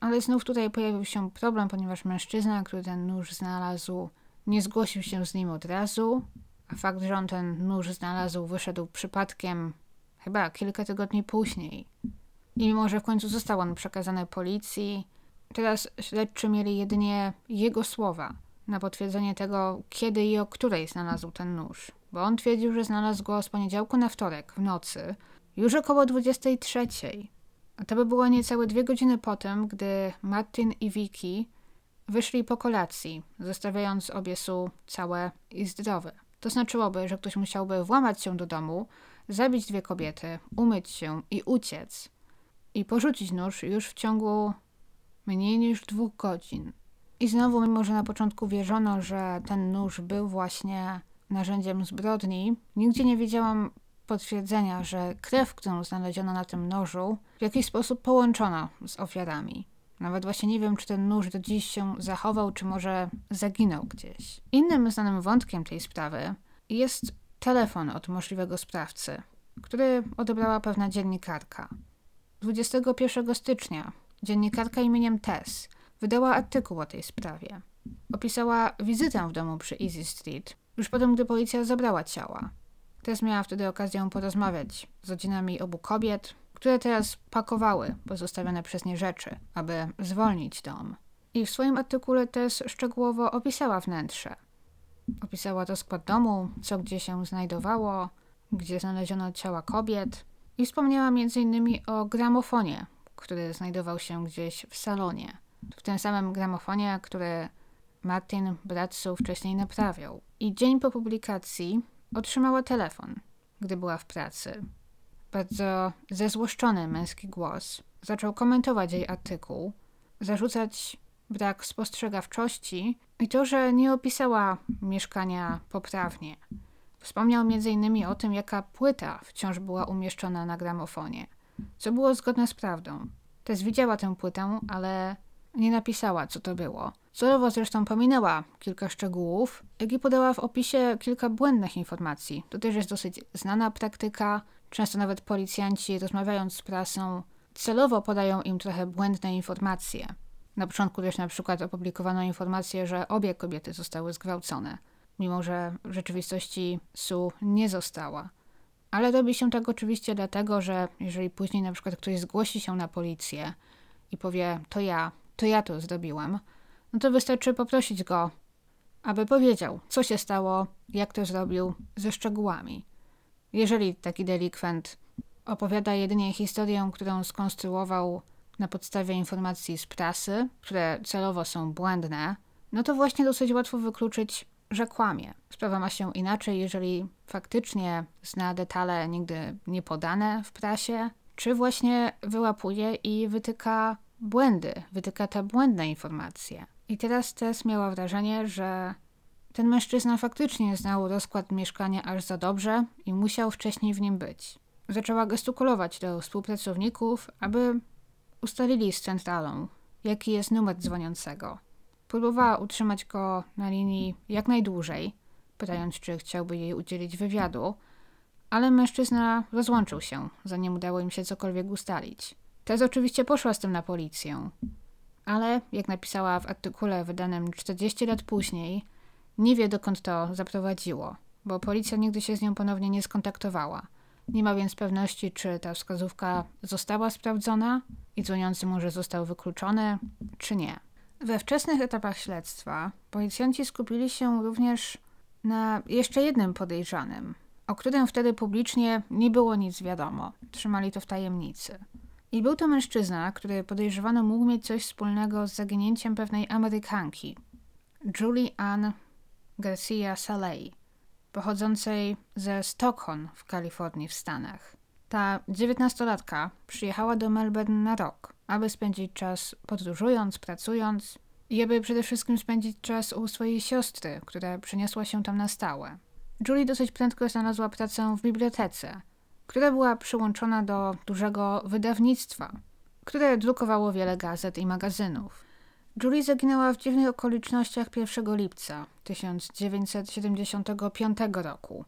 Ale znów tutaj pojawił się problem, ponieważ mężczyzna, który ten nóż znalazł, nie zgłosił się z nim od razu, a fakt, że on ten nóż znalazł, wyszedł przypadkiem chyba kilka tygodni później. I mimo, że w końcu został on przekazany policji, teraz śledczy mieli jedynie jego słowa na potwierdzenie tego, kiedy i o której znalazł ten nóż. Bo on twierdził, że znalazł go z poniedziałku na wtorek w nocy, już około 23. A to by było niecałe 2 godziny po tym, gdy Martin i Vicky wyszli po kolacji, zostawiając obie Sue całe i zdrowe. To znaczyłoby, że ktoś musiałby włamać się do domu, zabić 2 kobiety, umyć się i uciec. I porzucić nóż już w ciągu mniej niż 2 godzin. I znowu, mimo że na początku wierzono, że ten nóż był właśnie narzędziem zbrodni, nigdzie nie wiedziałam potwierdzenia, że krew, którą znaleziono na tym nożu, w jakiś sposób połączona z ofiarami. Nawet właśnie nie wiem, czy ten nóż do dziś się zachował, czy może zaginął gdzieś. Innym znanym wątkiem tej sprawy jest telefon od możliwego sprawcy, który odebrała pewna dziennikarka. 21 stycznia dziennikarka imieniem Tess wydała artykuł o tej sprawie. Opisała wizytę w domu przy Easey Street, już potem, gdy policja zabrała ciała. Tess miała wtedy okazję porozmawiać z rodzinami obu kobiet, które teraz pakowały pozostawione przez nie rzeczy, aby zwolnić dom. I w swoim artykule Tess szczegółowo opisała wnętrze. Opisała rozkład domu, co gdzie się znajdowało, gdzie znaleziono ciała kobiet i wspomniała m.in. o gramofonie, który znajdował się gdzieś w salonie. W tym samym gramofonie, który Martin, brat Sue, wcześniej naprawiał. I dzień po publikacji otrzymała telefon, gdy była w pracy. Bardzo zezłoszczony męski głos zaczął komentować jej artykuł, zarzucać brak spostrzegawczości i to, że nie opisała mieszkania poprawnie. Wspomniał m.in. o tym, jaka płyta wciąż była umieszczona na gramofonie, co było zgodne z prawdą. Tess widziała tę płytę, ale nie napisała, co to było. Celowo zresztą pominęła kilka szczegółów, jak i podała w opisie kilka błędnych informacji. To też jest dosyć znana praktyka. Często nawet policjanci, rozmawiając z prasą, celowo podają im trochę błędne informacje. Na początku też na przykład opublikowano informację, że obie kobiety zostały zgwałcone, mimo że w rzeczywistości Sue nie została. Ale robi się tak oczywiście dlatego, że jeżeli później na przykład ktoś zgłosi się na policję i powie, to ja to zrobiłam, no to wystarczy poprosić go, aby powiedział, co się stało, jak to zrobił, ze szczegółami. Jeżeli taki delikwent opowiada jedynie historię, którą skonstruował na podstawie informacji z prasy, które celowo są błędne, no to właśnie dosyć łatwo wykluczyć, że kłamie. Sprawa ma się inaczej, jeżeli faktycznie zna detale nigdy nie podane w prasie, czy właśnie wyłapuje i wytyka błędy, wytyka te błędne informacje. I teraz Tess miała wrażenie, że ten mężczyzna faktycznie znał rozkład mieszkania aż za dobrze i musiał wcześniej w nim być. Zaczęła gestykulować do współpracowników, aby ustalili z centralą, jaki jest numer dzwoniącego. Próbowała utrzymać go na linii jak najdłużej, pytając, czy chciałby jej udzielić wywiadu, ale mężczyzna rozłączył się, zanim udało im się cokolwiek ustalić. Tess oczywiście poszła z tym na policję, ale jak napisała w artykule wydanym 40 lat później, nie wie, dokąd to zaprowadziło, bo policja nigdy się z nią ponownie nie skontaktowała. Nie ma więc pewności, czy ta wskazówka została sprawdzona i dzwoniący może został wykluczony, czy nie. We wczesnych etapach śledztwa policjanci skupili się również na jeszcze jednym podejrzanym, o którym wtedy publicznie nie było nic wiadomo. Trzymali to w tajemnicy. I był to mężczyzna, który podejrzewano mógł mieć coś wspólnego z zaginięciem pewnej Amerykanki, Julie Ann Garcia Salei, pochodzącej ze Stockholm w Kalifornii w Stanach. Ta 19-latka przyjechała do Melbourne na rok, aby spędzić czas podróżując, pracując i aby przede wszystkim spędzić czas u swojej siostry, która przeniosła się tam na stałe. Julie dosyć prędko znalazła pracę w bibliotece, która była przyłączona do dużego wydawnictwa, które drukowało wiele gazet i magazynów. Julie zaginęła w dziwnych okolicznościach 1 lipca 1975 roku,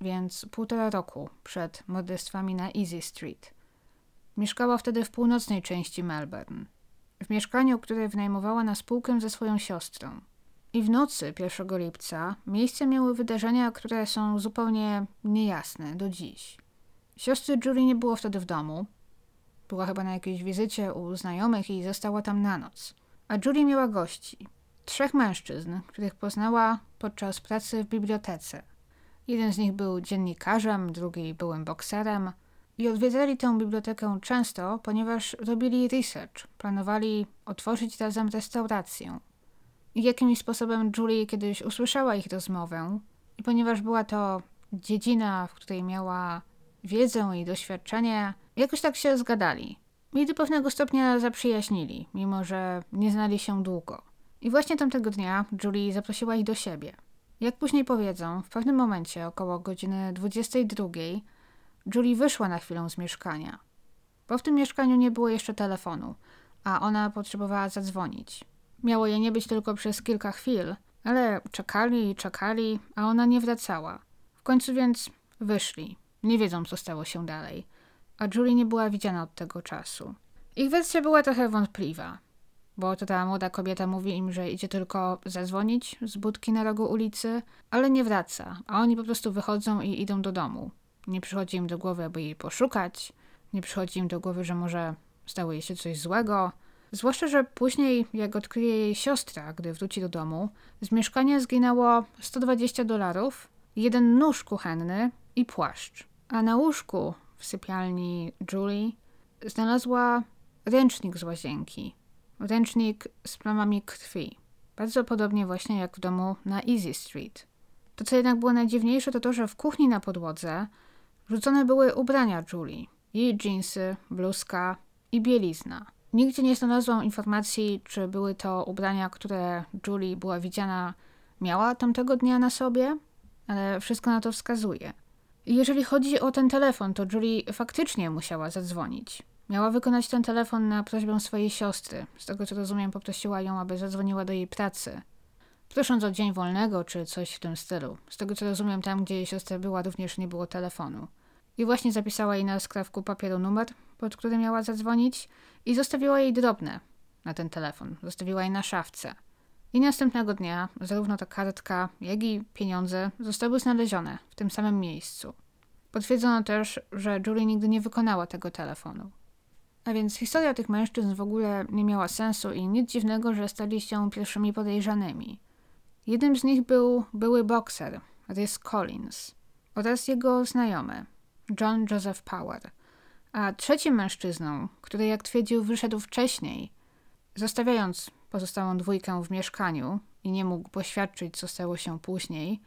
więc 1,5 roku przed morderstwami na Easey Street. Mieszkała wtedy w północnej części Melbourne, w mieszkaniu, które wynajmowała na spółkę ze swoją siostrą. I w nocy 1 lipca miejsce miały wydarzenia, które są zupełnie niejasne do dziś. Siostry Julie nie było wtedy w domu, była chyba na jakiejś wizycie u znajomych i została tam na noc. A Julie miała gości. 3 mężczyzn, których poznała podczas pracy w bibliotece. Jeden z nich był dziennikarzem, drugi byłym bokserem i odwiedzali tę bibliotekę często, ponieważ robili research, planowali otworzyć razem restaurację. I jakimś sposobem Julie kiedyś usłyszała ich rozmowę i ponieważ była to dziedzina, w której miała wiedzę i doświadczenie, jakoś tak się zgadali. i do pewnego stopnia zaprzyjaźnili, mimo że nie znali się długo. I właśnie tamtego dnia Julie zaprosiła ich do siebie. Jak później powiedzą, w pewnym momencie, około godziny 22, Julie wyszła na chwilę z mieszkania. Bo w tym mieszkaniu nie było jeszcze telefonu, a ona potrzebowała zadzwonić. Miało jej nie być tylko przez kilka chwil, ale czekali i czekali, a ona nie wracała. W końcu więc wyszli. Nie wiedzą, co stało się dalej. A Julie nie była widziana od tego czasu. Ich wersja była trochę wątpliwa, bo to ta młoda kobieta mówi im, że idzie tylko zadzwonić z budki na rogu ulicy, ale nie wraca, a oni po prostu wychodzą i idą do domu. Nie przychodzi im do głowy, aby jej poszukać, nie przychodzi im do głowy, że może stało jej się coś złego. Zwłaszcza, że później, jak odkryje jej siostra, gdy wróci do domu, z mieszkania zginęło $120, jeden nóż kuchenny i płaszcz. A na łóżku w sypialni Julie znalazła ręcznik z łazienki. Ręcznik z plamami krwi. Bardzo podobnie właśnie jak w domu na Easey Street. To, co jednak było najdziwniejsze, to to, że w kuchni na podłodze rzucone były ubrania Julie. Jej dżinsy, bluzka i bielizna. Nigdzie nie znalazłam informacji, czy były to ubrania, które Julie była widziana, miała tamtego dnia na sobie, ale wszystko na to wskazuje. Jeżeli chodzi o ten telefon, to Julie faktycznie musiała zadzwonić. Miała wykonać ten telefon na prośbę swojej siostry. Z tego co rozumiem, poprosiła ją, aby zadzwoniła do jej pracy, prosząc o dzień wolnego czy coś w tym stylu. Z tego co rozumiem, tam gdzie jej siostra była, również nie było telefonu. I właśnie zapisała jej na skrawku papieru numer, pod który miała zadzwonić, i zostawiła jej drobne na ten telefon. Zostawiła je na szafce. I następnego dnia zarówno ta kartka, jak i pieniądze zostały znalezione w tym samym miejscu. Potwierdzono też, że Julie nigdy nie wykonała tego telefonu. A więc historia tych mężczyzn w ogóle nie miała sensu i nic dziwnego, że stali się pierwszymi podejrzanymi. Jednym z nich był były bokser Chris Collins oraz jego znajomy John Joseph Power. A trzecim mężczyzną, który jak twierdził wyszedł wcześniej, zostawiając pozostałą dwójkę w mieszkaniu i nie mógł poświadczyć, co stało się później,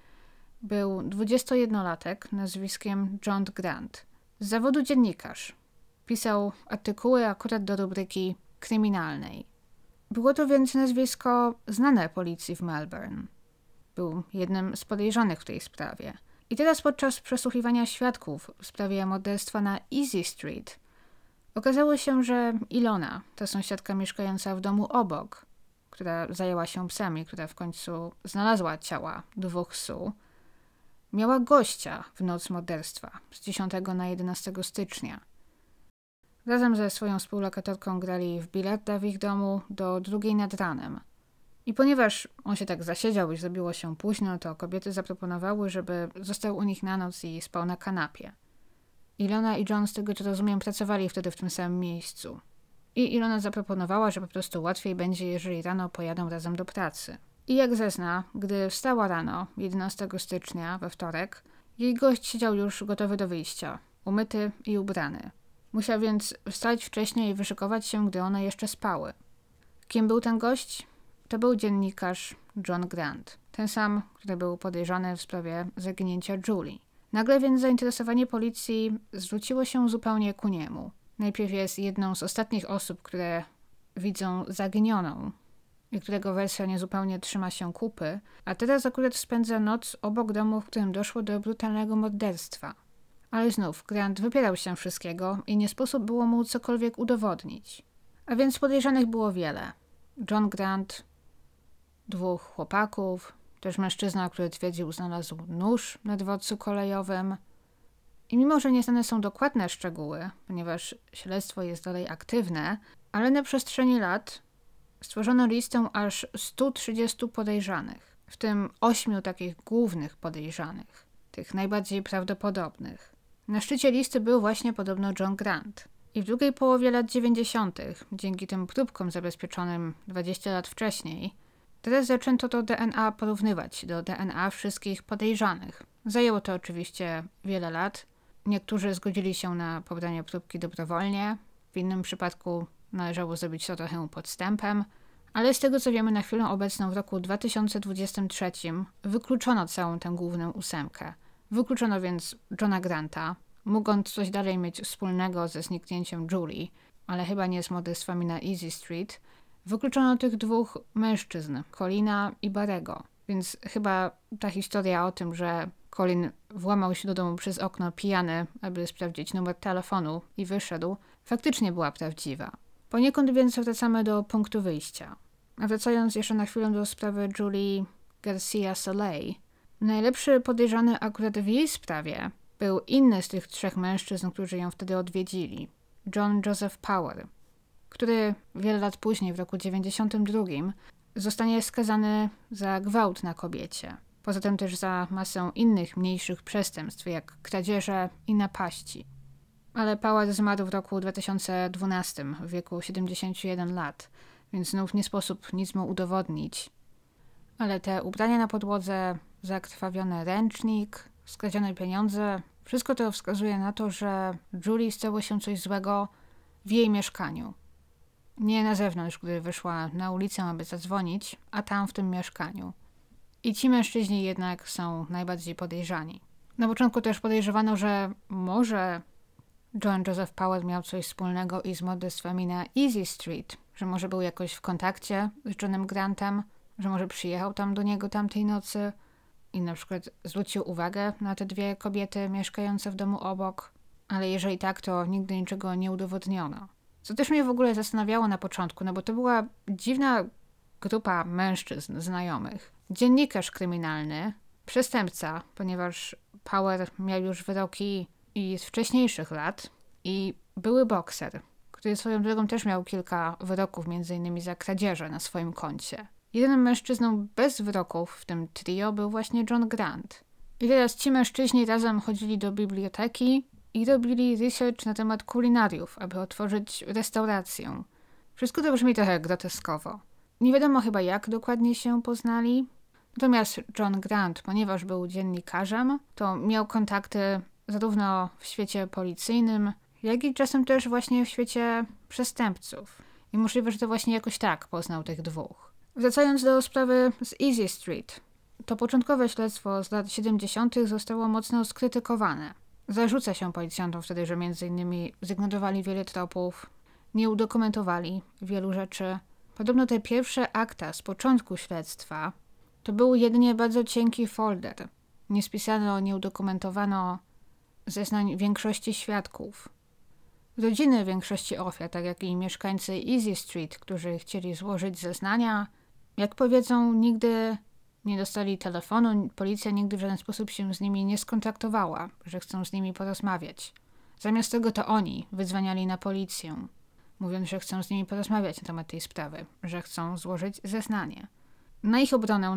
był 21-latek nazwiskiem John Grant. Z zawodu dziennikarz. Pisał artykuły akurat do rubryki kryminalnej. Było to więc nazwisko znane policji w Melbourne. Był jednym z podejrzanych w tej sprawie. I teraz podczas przesłuchiwania świadków w sprawie morderstwa na Easey Street okazało się, że Ilona, ta sąsiadka mieszkająca w domu obok, która zajęła się psami, która w końcu znalazła ciała dwóch psów, miała gościa w noc morderstwa z 10 na 11 stycznia. Razem ze swoją współlokatorką grali w bilarda w ich domu do 2 nad ranem. I ponieważ on się tak zasiedział i zrobiło się późno, to kobiety zaproponowały, żeby został u nich na noc i spał na kanapie. Ilona i John, z tego co rozumiem, pracowali wtedy w tym samym miejscu. I Ilona zaproponowała, że po prostu łatwiej będzie, jeżeli rano pojadą razem do pracy. I jak zezna, gdy wstała rano, 11 stycznia, we wtorek, jej gość siedział już gotowy do wyjścia, umyty i ubrany. Musiał więc wstać wcześniej i wyszykować się, gdy one jeszcze spały. Kim był ten gość? To był dziennikarz John Grant, ten sam, który był podejrzany w sprawie zaginięcia Julie. Nagle więc zainteresowanie policji zwróciło się zupełnie ku niemu. Najpierw jest jedną z ostatnich osób, które widzą zaginioną i którego wersja niezupełnie trzyma się kupy, a teraz akurat spędza noc obok domu, w którym doszło do brutalnego morderstwa. Ale znów Grant wypierał się wszystkiego i nie sposób było mu cokolwiek udowodnić. A więc podejrzanych było wiele. John Grant, 2 chłopaków, też mężczyzna, który twierdził znalazł nóż na dworcu kolejowym. I mimo, że nie znane są dokładne szczegóły, ponieważ śledztwo jest dalej aktywne, ale na przestrzeni lat stworzono listę aż 130 podejrzanych, w tym 8 takich głównych podejrzanych, tych najbardziej prawdopodobnych. Na szczycie listy był właśnie podobno John Grant. I w drugiej połowie lat 90., dzięki tym próbkom zabezpieczonym 20 lat wcześniej, teraz zaczęto to DNA porównywać do DNA wszystkich podejrzanych. Zajęło to oczywiście wiele lat. Niektórzy zgodzili się na pobranie próbki dobrowolnie, w innym przypadku należało zrobić to trochę podstępem, ale z tego co wiemy na chwilę obecną w roku 2023 wykluczono całą tę główną 8. Wykluczono więc Johna Granta, mógł on coś dalej mieć wspólnego ze zniknięciem Julie, ale chyba nie z morderstwami na Easey Street, wykluczono tych dwóch mężczyzn, Colina i Barrego. Więc chyba ta historia o tym, że Colin włamał się do domu przez okno pijany, aby sprawdzić numer telefonu i wyszedł, faktycznie była prawdziwa. Poniekąd więc wracamy do punktu wyjścia. A wracając jeszcze na chwilę do sprawy Julie Garcia Salei, najlepszy podejrzany akurat w jej sprawie był inny z tych trzech mężczyzn, którzy ją wtedy odwiedzili. John Joseph Power, który wiele lat później, w roku 92, zostanie skazany za gwałt na kobiecie. Poza tym też za masę innych, mniejszych przestępstw, jak kradzieże i napaści. Ale Power zmarł w roku 2012, w wieku 71 lat, więc znów nie sposób nic mu udowodnić. Ale te ubrania na podłodze, zakrwawiony ręcznik, skradzione pieniądze, wszystko to wskazuje na to, że Julie stało się coś złego w jej mieszkaniu. Nie na zewnątrz, gdy wyszła na ulicę, aby zadzwonić, a tam w tym mieszkaniu. I ci mężczyźni jednak są najbardziej podejrzani. Na początku też podejrzewano, że może John Joseph Power miał coś wspólnego i z morderstwami na Easey Street, że może był jakoś w kontakcie z Johnem Grantem, że może przyjechał tam do niego tamtej nocy i na przykład zwrócił uwagę na te dwie kobiety mieszkające w domu obok, ale jeżeli tak, to nigdy niczego nie udowodniono. Co też mnie w ogóle zastanawiało na początku, no bo to była dziwna grupa mężczyzn znajomych. Dziennikarz kryminalny, przestępca, ponieważ Power miał już wyroki i z wcześniejszych lat, i były bokser, który swoją drogą też miał kilka wyroków, m.in. za kradzieże na swoim koncie. Jedynym mężczyzną bez wyroków w tym trio był właśnie John Grant. I teraz ci mężczyźni razem chodzili do biblioteki i robili research na temat kulinariów, aby otworzyć restaurację. Wszystko to brzmi trochę groteskowo. Nie wiadomo chyba, jak dokładnie się poznali. Natomiast John Grant, ponieważ był dziennikarzem, to miał kontakty zarówno w świecie policyjnym, jak i czasem też właśnie w świecie przestępców. I możliwe, że to właśnie jakoś tak poznał tych dwóch. Wracając do sprawy z Easey Street, to początkowe śledztwo z lat 70. zostało mocno skrytykowane. Zarzuca się policjantom wtedy, że m.in. zignorowali wiele tropów, nie udokumentowali wielu rzeczy. Podobno te pierwsze akta z początku śledztwa to był jedynie bardzo cienki folder. Nie spisano, nie udokumentowano zeznań większości świadków. Rodziny większości ofiar, tak jak i mieszkańcy Easey Street, którzy chcieli złożyć zeznania, jak powiedzą, nigdy nie dostali telefonu, policja nigdy w żaden sposób się z nimi nie skontaktowała, że chcą z nimi porozmawiać. Zamiast tego to oni wydzwaniali na policję, mówiąc, że chcą z nimi porozmawiać na temat tej sprawy, że chcą złożyć zeznanie. Na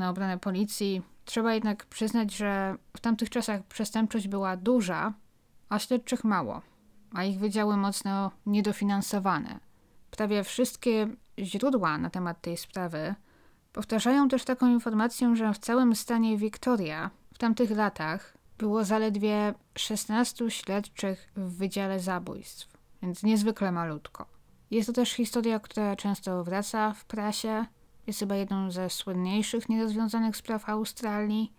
obronę policji trzeba jednak przyznać, że w tamtych czasach przestępczość była duża, a śledczych mało, a ich wydziały mocno niedofinansowane. Prawie wszystkie źródła na temat tej sprawy powtarzają też taką informację, że w całym stanie Victoria w tamtych latach było zaledwie 16 śledczych w Wydziale Zabójstw, więc niezwykle malutko. Jest to też historia, która często wraca w prasie, jest chyba jedną ze słynniejszych nierozwiązanych spraw Australii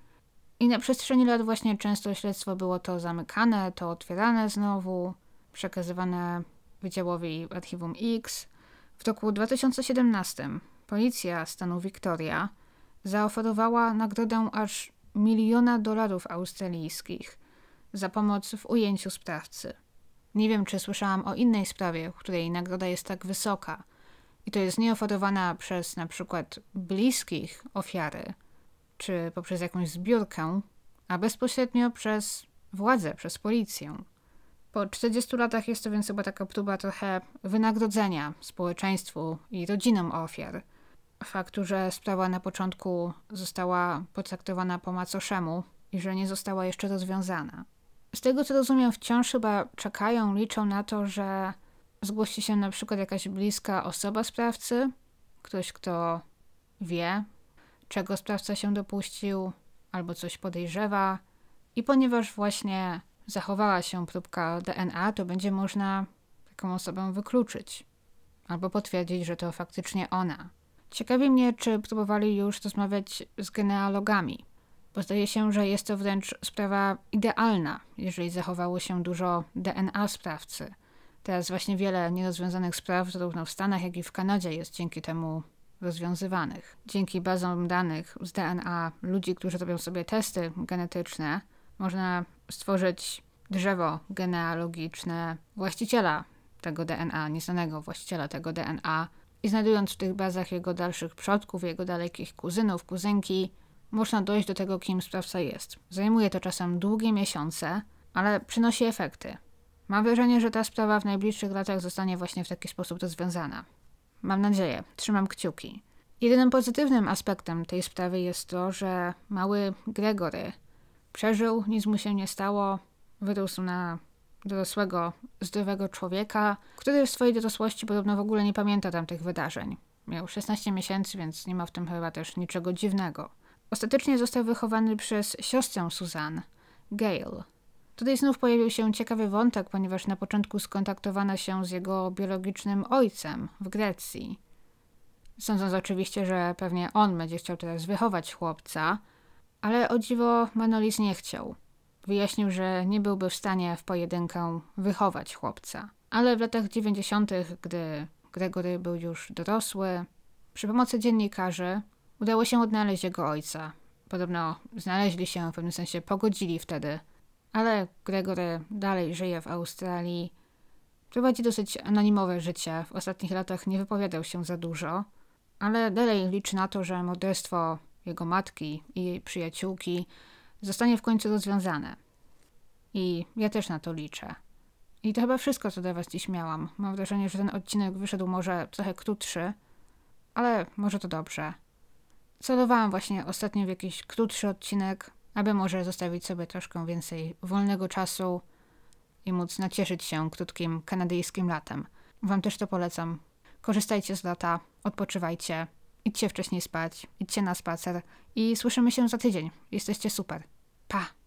i na przestrzeni lat właśnie często śledztwo było to zamykane, to otwierane znowu, przekazywane Wydziałowi Archiwum X. W roku 2017 policja stanu Victoria zaoferowała nagrodę aż $1 miliona australijskich za pomoc w ujęciu sprawcy. Nie wiem, czy słyszałam o innej sprawie, w której nagroda jest tak wysoka i to jest nieoferowana przez na przykład bliskich ofiary, czy poprzez jakąś zbiórkę, a bezpośrednio przez władzę, przez policję. Po 40 latach jest to więc chyba taka próba trochę wynagrodzenia społeczeństwu i rodzinom ofiar. Faktu, że sprawa na początku została potraktowana po macoszemu i że nie została jeszcze rozwiązana. Z tego, co rozumiem, wciąż chyba czekają, liczą na to, że zgłosi się na przykład jakaś bliska osoba sprawcy, ktoś, kto wie, czego sprawca się dopuścił, albo coś podejrzewa. I ponieważ właśnie zachowała się próbka DNA, to będzie można taką osobę wykluczyć albo potwierdzić, że to faktycznie ona. Ciekawi mnie, czy próbowali już rozmawiać z genealogami, bo zdaje się, że jest to wręcz sprawa idealna, jeżeli zachowało się dużo DNA sprawcy, Teraz właśnie wiele nierozwiązanych spraw zarówno w Stanach, jak i w Kanadzie jest dzięki temu rozwiązywanych. Dzięki bazom danych z DNA ludzi, którzy robią sobie testy genetyczne, można stworzyć drzewo genealogiczne właściciela tego DNA, nieznanego właściciela tego DNA, i znajdując w tych bazach jego dalszych przodków, jego dalekich kuzynów, kuzynki, można dojść do tego, kim sprawca jest. Zajmuje to czasem długie miesiące, ale przynosi efekty. Mam wrażenie, że ta sprawa w najbliższych latach zostanie właśnie w taki sposób rozwiązana. Mam nadzieję, trzymam kciuki. Jedynym pozytywnym aspektem tej sprawy jest to, że mały Gregory przeżył, nic mu się nie stało, wyrósł na dorosłego, zdrowego człowieka, który w swojej dorosłości podobno w ogóle nie pamięta tamtych wydarzeń. Miał 16 miesięcy, więc nie ma w tym chyba też niczego dziwnego. Ostatecznie został wychowany przez siostrę Suzanne, Gale. Tutaj znów pojawił się ciekawy wątek, ponieważ na początku skontaktowano się z jego biologicznym ojcem w Grecji. Sądząc oczywiście, że pewnie on będzie chciał teraz wychować chłopca, ale o dziwo Manolis nie chciał. Wyjaśnił, że nie byłby w stanie w pojedynkę wychować chłopca. Ale w latach 90., gdy Gregory był już dorosły, przy pomocy dziennikarzy udało się odnaleźć jego ojca. Podobno znaleźli się, w pewnym sensie pogodzili wtedy. Ale Gregory dalej żyje w Australii. Prowadzi dosyć anonimowe życie. W ostatnich latach nie wypowiadał się za dużo, ale dalej liczy na to, że morderstwo jego matki i jej przyjaciółki zostanie w końcu rozwiązane. I ja też na to liczę. I to chyba wszystko, co dla was dziś miałam. Mam wrażenie, że ten odcinek wyszedł może trochę krótszy, ale może to dobrze. Celowałam właśnie ostatnio w jakiś krótszy odcinek, aby może zostawić sobie troszkę więcej wolnego czasu i móc nacieszyć się krótkim kanadyjskim latem. Wam też to polecam. Korzystajcie z lata, odpoczywajcie, idźcie wcześniej spać, idźcie na spacer i słyszymy się za tydzień. Jesteście super. Pa!